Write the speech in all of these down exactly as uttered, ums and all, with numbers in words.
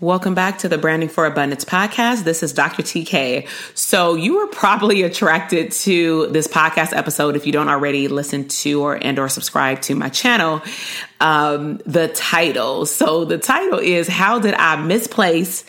Welcome back to the Branding for Abundance podcast. This is Doctor T K. So you were probably attracted to this podcast episode if you don't already listen to or and or subscribe to my channel. Um, the title. So the title is How Did I Misplace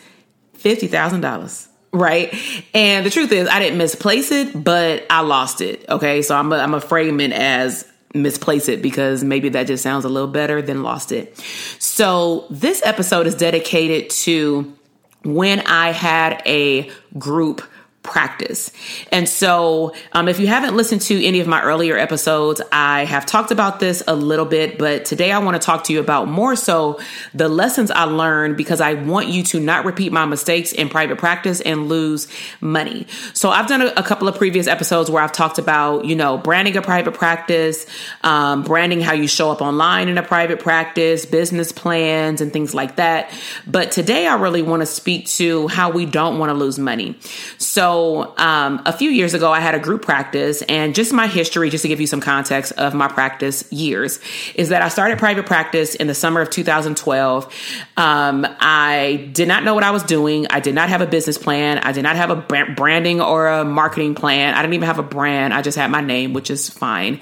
fifty thousand dollars? Right. And the truth is I didn't misplace it, but I lost it. Okay. So I'm a, I'm a frame it as misplace it because maybe that just sounds a little better than lost it. So this episode is dedicated to when I had a group practice. And so um, if you haven't listened to any of my earlier episodes, I have talked about this a little bit, but today I want to talk to you about more so the lessons I learned because I want you to not repeat my mistakes in private practice and lose money. So I've done a, a couple of previous episodes where I've talked about, you know, branding a private practice, um, branding how you show up online in a private practice, business plans and things like that. But today I really want to speak to how we don't want to lose money. So So um, a few years ago, I had a group practice, and just my history, just to give you some context of my practice years, is that I started private practice in the summer of two thousand twelve. Um, I did not know what I was doing. I did not have a business plan. I did not have a branding or a marketing plan. I didn't even have a brand. I just had my name, which is fine.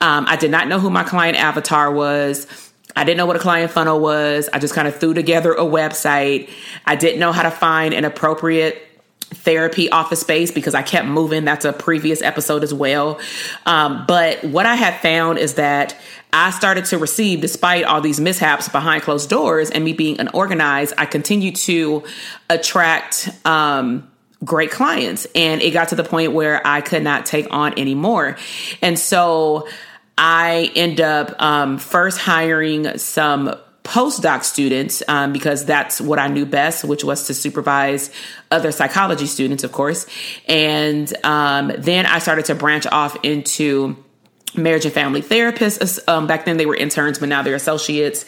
Um, I did not know who my client avatar was. I didn't know what a client funnel was. I just kind of threw together a website. I didn't know how to find an appropriate therapy office space because I kept moving. That's a previous episode as well. Um, but what I have found is that I started to receive, despite all these mishaps behind closed doors and me being unorganized, I continue to attract um, great clients. And it got to the point where I could not take on anymore. And so I end up um, first hiring some postdoc students, um, because that's what I knew best, which was to supervise other psychology students, of course. And um, then I started to branch off into marriage and family therapists. Um, back then they were interns, but now they're associates.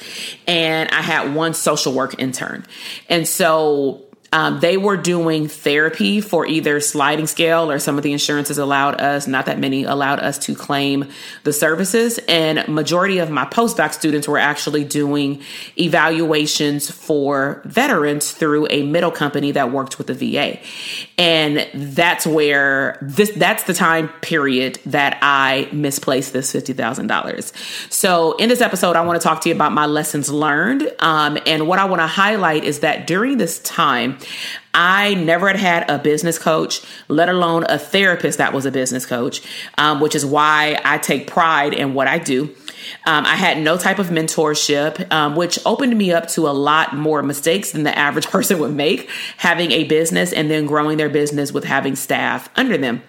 And I had one social work intern. And so Um, they were doing therapy for either sliding scale or some of the insurances allowed us, not that many, allowed us to claim the services. And majority of my postdoc students were actually doing evaluations for veterans through a middle company that worked with the V A. And that's where this, that's the time period that I misplaced this fifty thousand dollars. So in this episode, I want to talk to you about my lessons learned. Um, and what I want to highlight is that during this time, I never had had a business coach, let alone a therapist that was a business coach, um, which is why I take pride in what I do. Um, I had no type of mentorship, um, which opened me up to a lot more mistakes than the average person would make, having a business and then growing their business with having staff under them.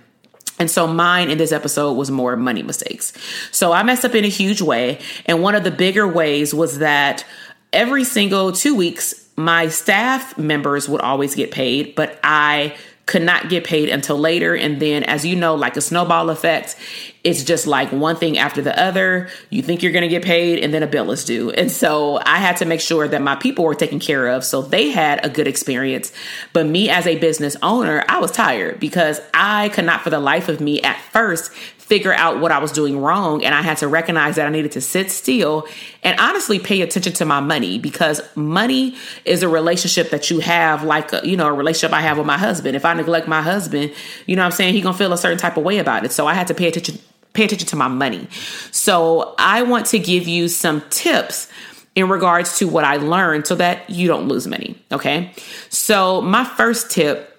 And so mine in this episode was more money mistakes. So I messed up in a huge way. And one of the bigger ways was that every single two weeks, my staff members would always get paid, but I could not get paid until later. And then, as you know, like a snowball effect, it's just like one thing after the other. You think you're going to get paid and then a bill is due. And so I had to make sure that my people were taken care of so they had a good experience. But me as a business owner, I was tired because I could not for the life of me at first figure out what I was doing wrong. And I had to recognize that I needed to sit still and honestly pay attention to my money, because money is a relationship that you have, like, a, you know, a relationship I have with my husband. If I neglect my husband, you know what I'm saying, he's going to feel a certain type of way about it. So I had to pay attention, pay attention to my money. So I want to give you some tips in regards to what I learned so that you don't lose money. Okay. So my first tip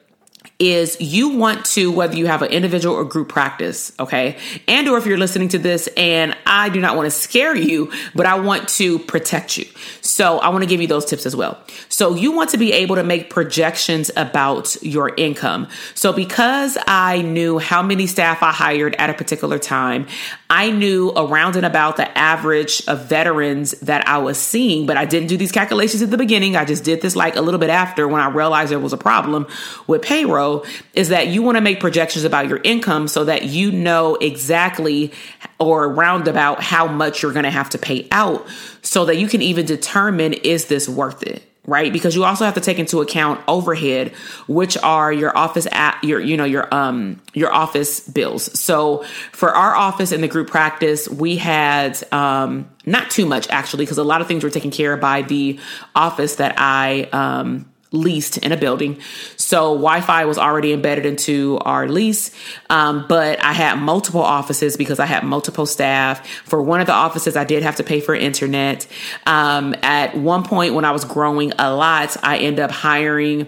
is you want to, whether you have an individual or group practice, okay? And or if you're listening to this, and I do not want to scare you, but I want to protect you. So I want to give you those tips as well. So you want to be able to make projections about your income. So because I knew how many staff I hired at a particular time, I knew around and about the average of veterans that I was seeing, but I didn't do these calculations at the beginning. I just did this like a little bit after, when I realized there was a problem with payroll. Is that you want to make projections about your income so that you know exactly or roundabout how much you're going to have to pay out, so that you can even determine, is this worth it? Right? Because you also have to take into account overhead, which are your office at your, you know, your, um, your office bills. So for our office in the group practice, we had, um, not too much actually, because a lot of things were taken care of by the office that I, um, leased in a building. So Wi-Fi was already embedded into our lease. Um, but I had multiple offices because I had multiple staff. For one of the offices, I did have to pay for internet. Um, at one point when I was growing a lot, I ended up hiring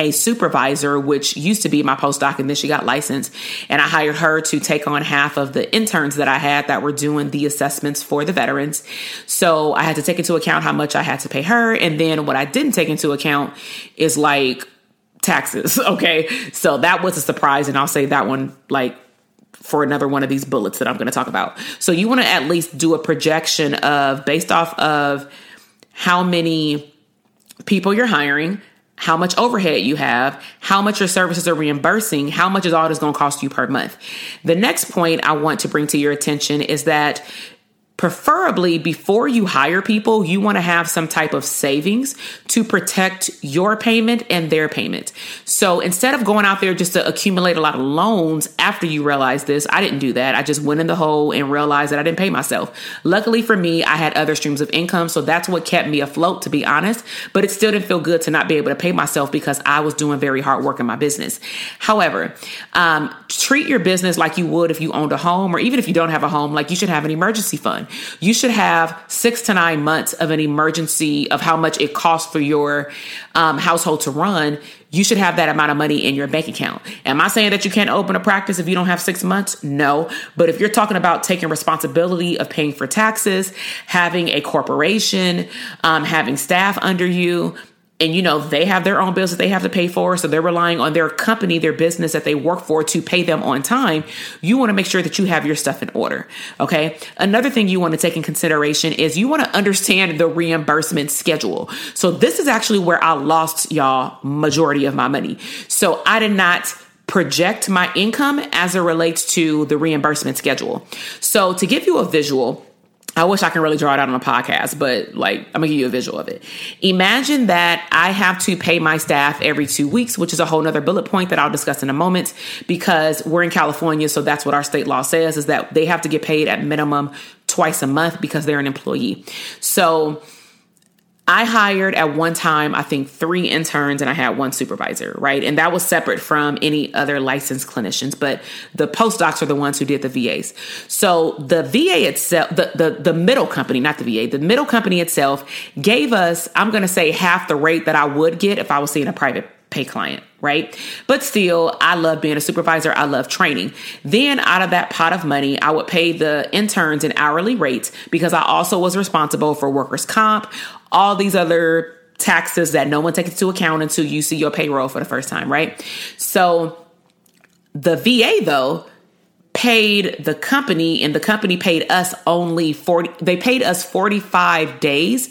a supervisor, which used to be my postdoc, and then she got licensed, and I hired her to take on half of the interns that I had that were doing the assessments for the veterans. So I had to take into account how much I had to pay her. And then what I didn't take into account is like taxes. Okay. So that was a surprise. And I'll say that one, like, for another one of these bullets that I'm going to talk about. So you want to at least do a projection of, based off of how many people you're hiring, how much overhead you have, how much your services are reimbursing, how much is all this going to cost you per month. The next point I want to bring to your attention is that preferably before you hire people, you want to have some type of savings to protect your payment and their payment. So instead of going out there just to accumulate a lot of loans after you realize this, I didn't do that. I just went in the hole and realized that I didn't pay myself. Luckily for me, I had other streams of income. So that's what kept me afloat, to be honest, but it still didn't feel good to not be able to pay myself because I was doing very hard work in my business. However, um, treat your business like you would if you owned a home, or even if you don't have a home, like you should have an emergency fund. You should have six to nine months of an emergency of how much it costs for your um, household to run. You should have that amount of money in your bank account. Am I saying that you can't open a practice if you don't have six months? No. But if you're talking about taking responsibility of paying for taxes, having a corporation, um, having staff under you, and, you know, they have their own bills that they have to pay for. So they're relying on their company, their business that they work for to pay them on time. You want to make sure that you have your stuff in order. Okay. Another thing you want to take in consideration is you want to understand the reimbursement schedule. So this is actually where I lost, y'all, majority of my money. So I did not project my income as it relates to the reimbursement schedule. So to give you a visual, I wish I can really draw it out on a podcast, but like, I'm gonna give you a visual of it. Imagine that I have to pay my staff every two weeks, which is a whole nother bullet point that I'll discuss in a moment, because we're in California. So that's what our state law says, is that they have to get paid at minimum twice a month because they're an employee. So I hired at one time, I think three interns, and I had one supervisor, right? And that was separate from any other licensed clinicians, but the postdocs are the ones who did the V As. So the V A itself, the, the, the middle company, not the V A, the middle company itself gave us, I'm going to say, half the rate that I would get if I was seeing a private pay client, right? But still, I love being a supervisor. I love training. Then out of that pot of money, I would pay the interns an hourly rate because I also was responsible for workers' comp, all these other taxes that no one takes into account until you see your payroll for the first time, right? So the V A, though, paid the company, and the company paid us only forty, they paid us forty-five days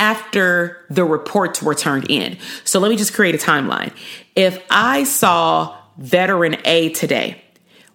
after the reports were turned in. So let me just create a timeline. If I saw veteran A today,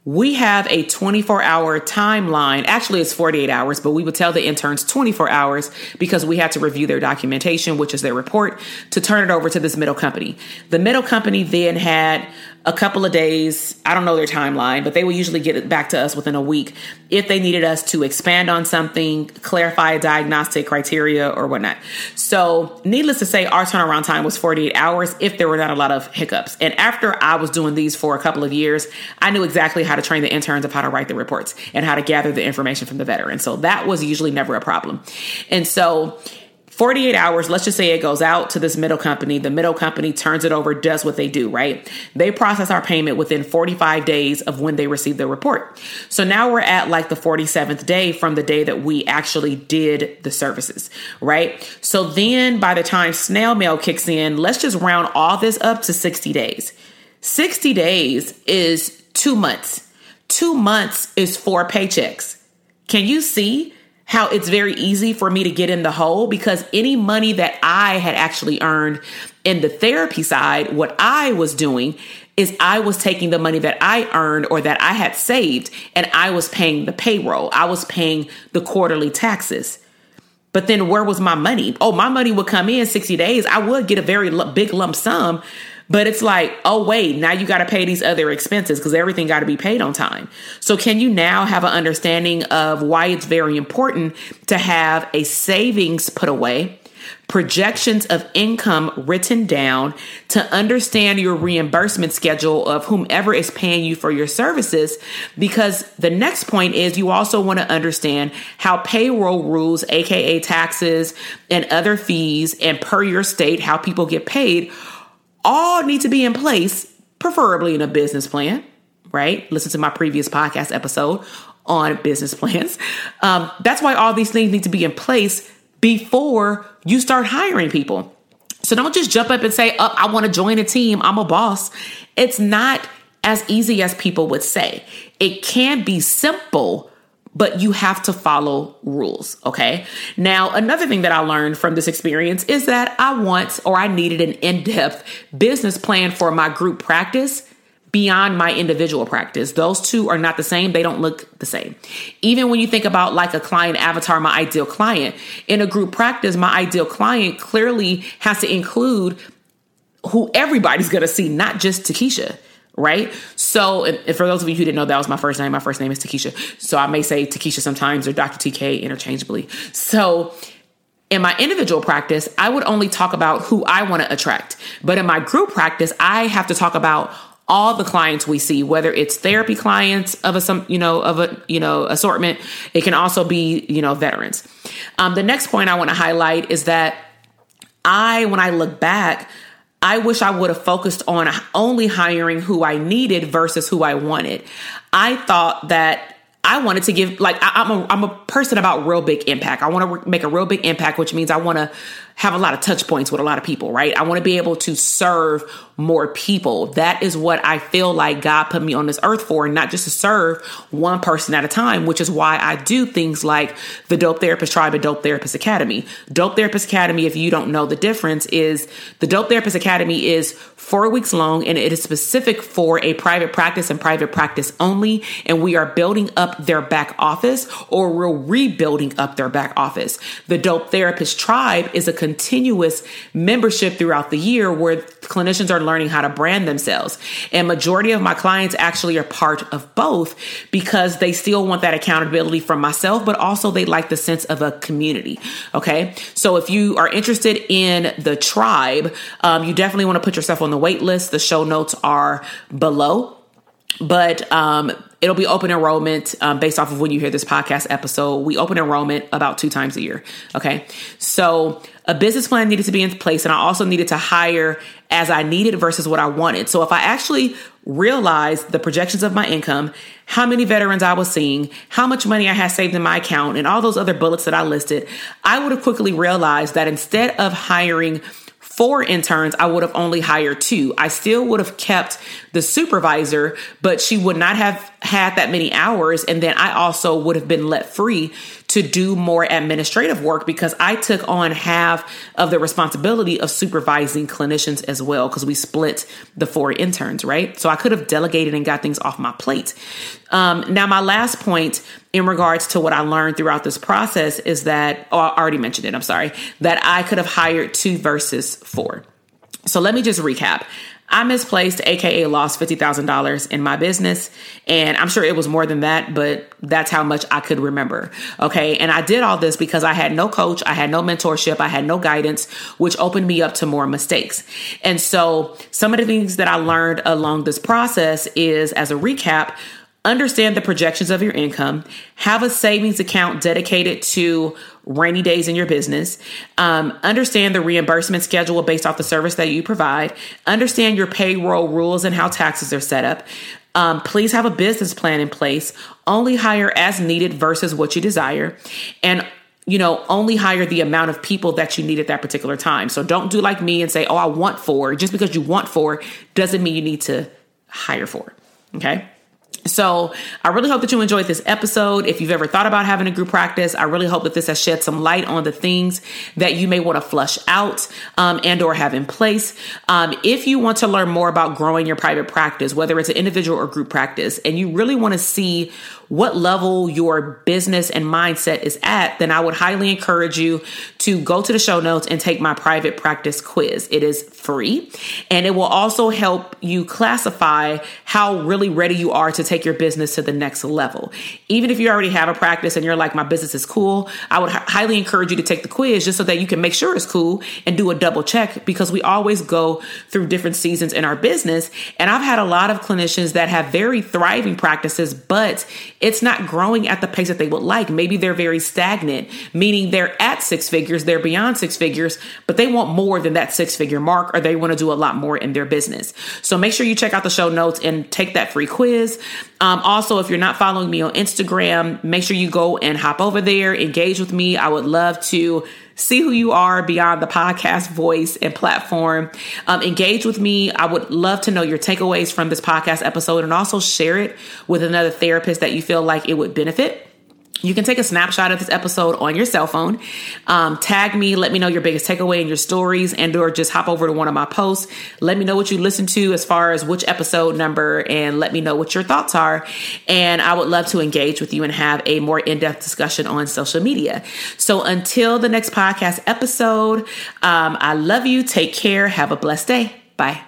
we have a twenty-four hour timeline. Actually, it's forty-eight hours, but we would tell the interns twenty-four hours because we had to review their documentation, which is their report, to turn it over to this middle company. The middle company then had a couple of days. I don't know their timeline, but they will usually get it back to us within a week if they needed us to expand on something, clarify a diagnostic criteria or whatnot. So needless to say, our turnaround time was forty-eight hours if there were not a lot of hiccups. And after I was doing these for a couple of years, I knew exactly how to train the interns of how to write the reports and how to gather the information from the veteran. So that was usually never a problem. And so forty-eight hours, let's just say it goes out to this middle company. The middle company turns it over, does what they do, right? They process our payment within forty-five days of when they receive the report. So now we're at like the forty-seventh day from the day that we actually did the services, right? So then by the time snail mail kicks in, let's just round all this up to sixty days. sixty days is two months. Two months is four paychecks. Can you see how it's very easy for me to get in the hole? Because any money that I had actually earned in the therapy side, what I was doing is I was taking the money that I earned or that I had saved, and I was paying the payroll. I was paying the quarterly taxes. But then where was my money? Oh, my money would come in sixty days. I would get a very big lump sum. But it's like, oh, wait, now you got to pay these other expenses because everything got to be paid on time. So can you now have an understanding of why it's very important to have a savings put away, projections of income written down, to understand your reimbursement schedule of whomever is paying you for your services? Because the next point is you also want to understand how payroll rules, A K A taxes and other fees, and per your state, how people get paid, all need to be in place, preferably in a business plan, right? Listen to my previous podcast episode on business plans. Um, that's why all these things need to be in place before you start hiring people. So don't just jump up and say, oh, I want to join a team. I'm a boss. It's not as easy as people would say. It can be simple, but you have to follow rules, okay? Now, another thing that I learned from this experience is that I want, or I needed, an in-depth business plan for my group practice beyond my individual practice. Those two are not the same. They don't look the same. Even when you think about like a client avatar, my ideal client, in a group practice, my ideal client clearly has to include who everybody's gonna see, not just Takesha. Right? So, and for those of you who didn't know, that was my first name. My first name is Takesha. So I may say Takesha sometimes or Doctor T K interchangeably. So in my individual practice, I would only talk about who I want to attract. But in my group practice, I have to talk about all the clients we see, whether it's therapy clients of a, some, you know, of a, you know, assortment. It can also be, you know, veterans. Um, the next point I want to highlight is that I, when I look back, I wish I would have focused on only hiring who I needed versus who I wanted. I thought that I wanted to give, like, I, I'm a, I'm a person about real big impact. I want to make a real big impact, which means I want to have a lot of touch points with a lot of people, right? I want to be able to serve more people. That is what I feel like God put me on this earth for, and not just to serve one person at a time, which is why I do things like the Dope Therapist Tribe and Dope Therapist Academy. Dope Therapist Academy, if you don't know the difference, is the Dope Therapist Academy is four weeks long, and it is specific for a private practice and private practice only. And we are building up their back office, or we're rebuilding up their back office. The Dope Therapist Tribe is a continuous membership throughout the year where clinicians are learning how to brand themselves. And majority of my clients actually are part of both because they still want that accountability from myself, but also they like the sense of a community. Okay. So if you are interested in the tribe, um, you definitely want to put yourself on the wait list. The show notes are below, but, um, it'll be open enrollment um, based off of when you hear this podcast episode. We open enrollment about two times a year. Okay. So a business plan needed to be in place, and I also needed to hire as I needed versus what I wanted. So if I actually realized the projections of my income, how many veterans I was seeing, how much money I had saved in my account, and all those other bullets that I listed, I would have quickly realized that instead of hiring four interns, I would have only hired two. I still would have kept the supervisor, but she would not have had that many hours. And then I also would have been let free to do more administrative work because I took on half of the responsibility of supervising clinicians as well, because we split the four interns, right? So I could have delegated and got things off my plate. Um, now, my last point in regards to what I learned throughout this process is that, oh, I already mentioned it, I'm sorry, that I could have hired two versus four. So let me just recap. I misplaced, A K A lost fifty thousand dollars in my business. And I'm sure it was more than that, but that's how much I could remember. Okay. And I did all this because I had no coach. I had no mentorship. I had no guidance, which opened me up to more mistakes. And so some of the things that I learned along this process is, as a recap, understand the projections of your income, have a savings account dedicated to rainy days in your business, um, understand the reimbursement schedule based off the service that you provide, understand your payroll rules and how taxes are set up. Um, please have a business plan in place, only hire as needed versus what you desire, and you know, only hire the amount of people that you need at that particular time. So don't do like me and say, oh, I want four. Just because you want four doesn't mean you need to hire four. Okay. So I really hope that you enjoyed this episode. If you've ever thought about having a group practice, I really hope that this has shed some light on the things that you may want to flush out um, and or have in place. Um, if you want to learn more about growing your private practice, whether it's an individual or group practice, and you really want to see what level your business and mindset is at, then I would highly encourage you to go to the show notes and take my private practice quiz. It is free, and it will also help you classify how really ready you are to take Take your business to the next level. Even if you already have a practice and you're like, my business is cool, I would h- highly encourage you to take the quiz just so that you can make sure it's cool and do a double check, because we always go through different seasons in our business. And I've had a lot of clinicians that have very thriving practices, but it's not growing at the pace that they would like. Maybe they're very stagnant, meaning they're at six figures, they're beyond six figures, but they want more than that six figure mark, or they want to do a lot more in their business. So make sure you check out the show notes and take that free quiz. Um, also, if you're not following me on Instagram, make sure you go and hop over there, engage with me. I would love to see who you are beyond the podcast voice and platform. Um, engage with me. I would love to know your takeaways from this podcast episode, and also share it with another therapist that you feel like it would benefit. You can take a snapshot of this episode on your cell phone, um, tag me, let me know your biggest takeaway in your stories, and or just hop over to one of my posts. Let me know what you listened to as far as which episode number, and let me know what your thoughts are. And I would love to engage with you and have a more in-depth discussion on social media. So until the next podcast episode, um, I love you. Take care. Have a blessed day. Bye.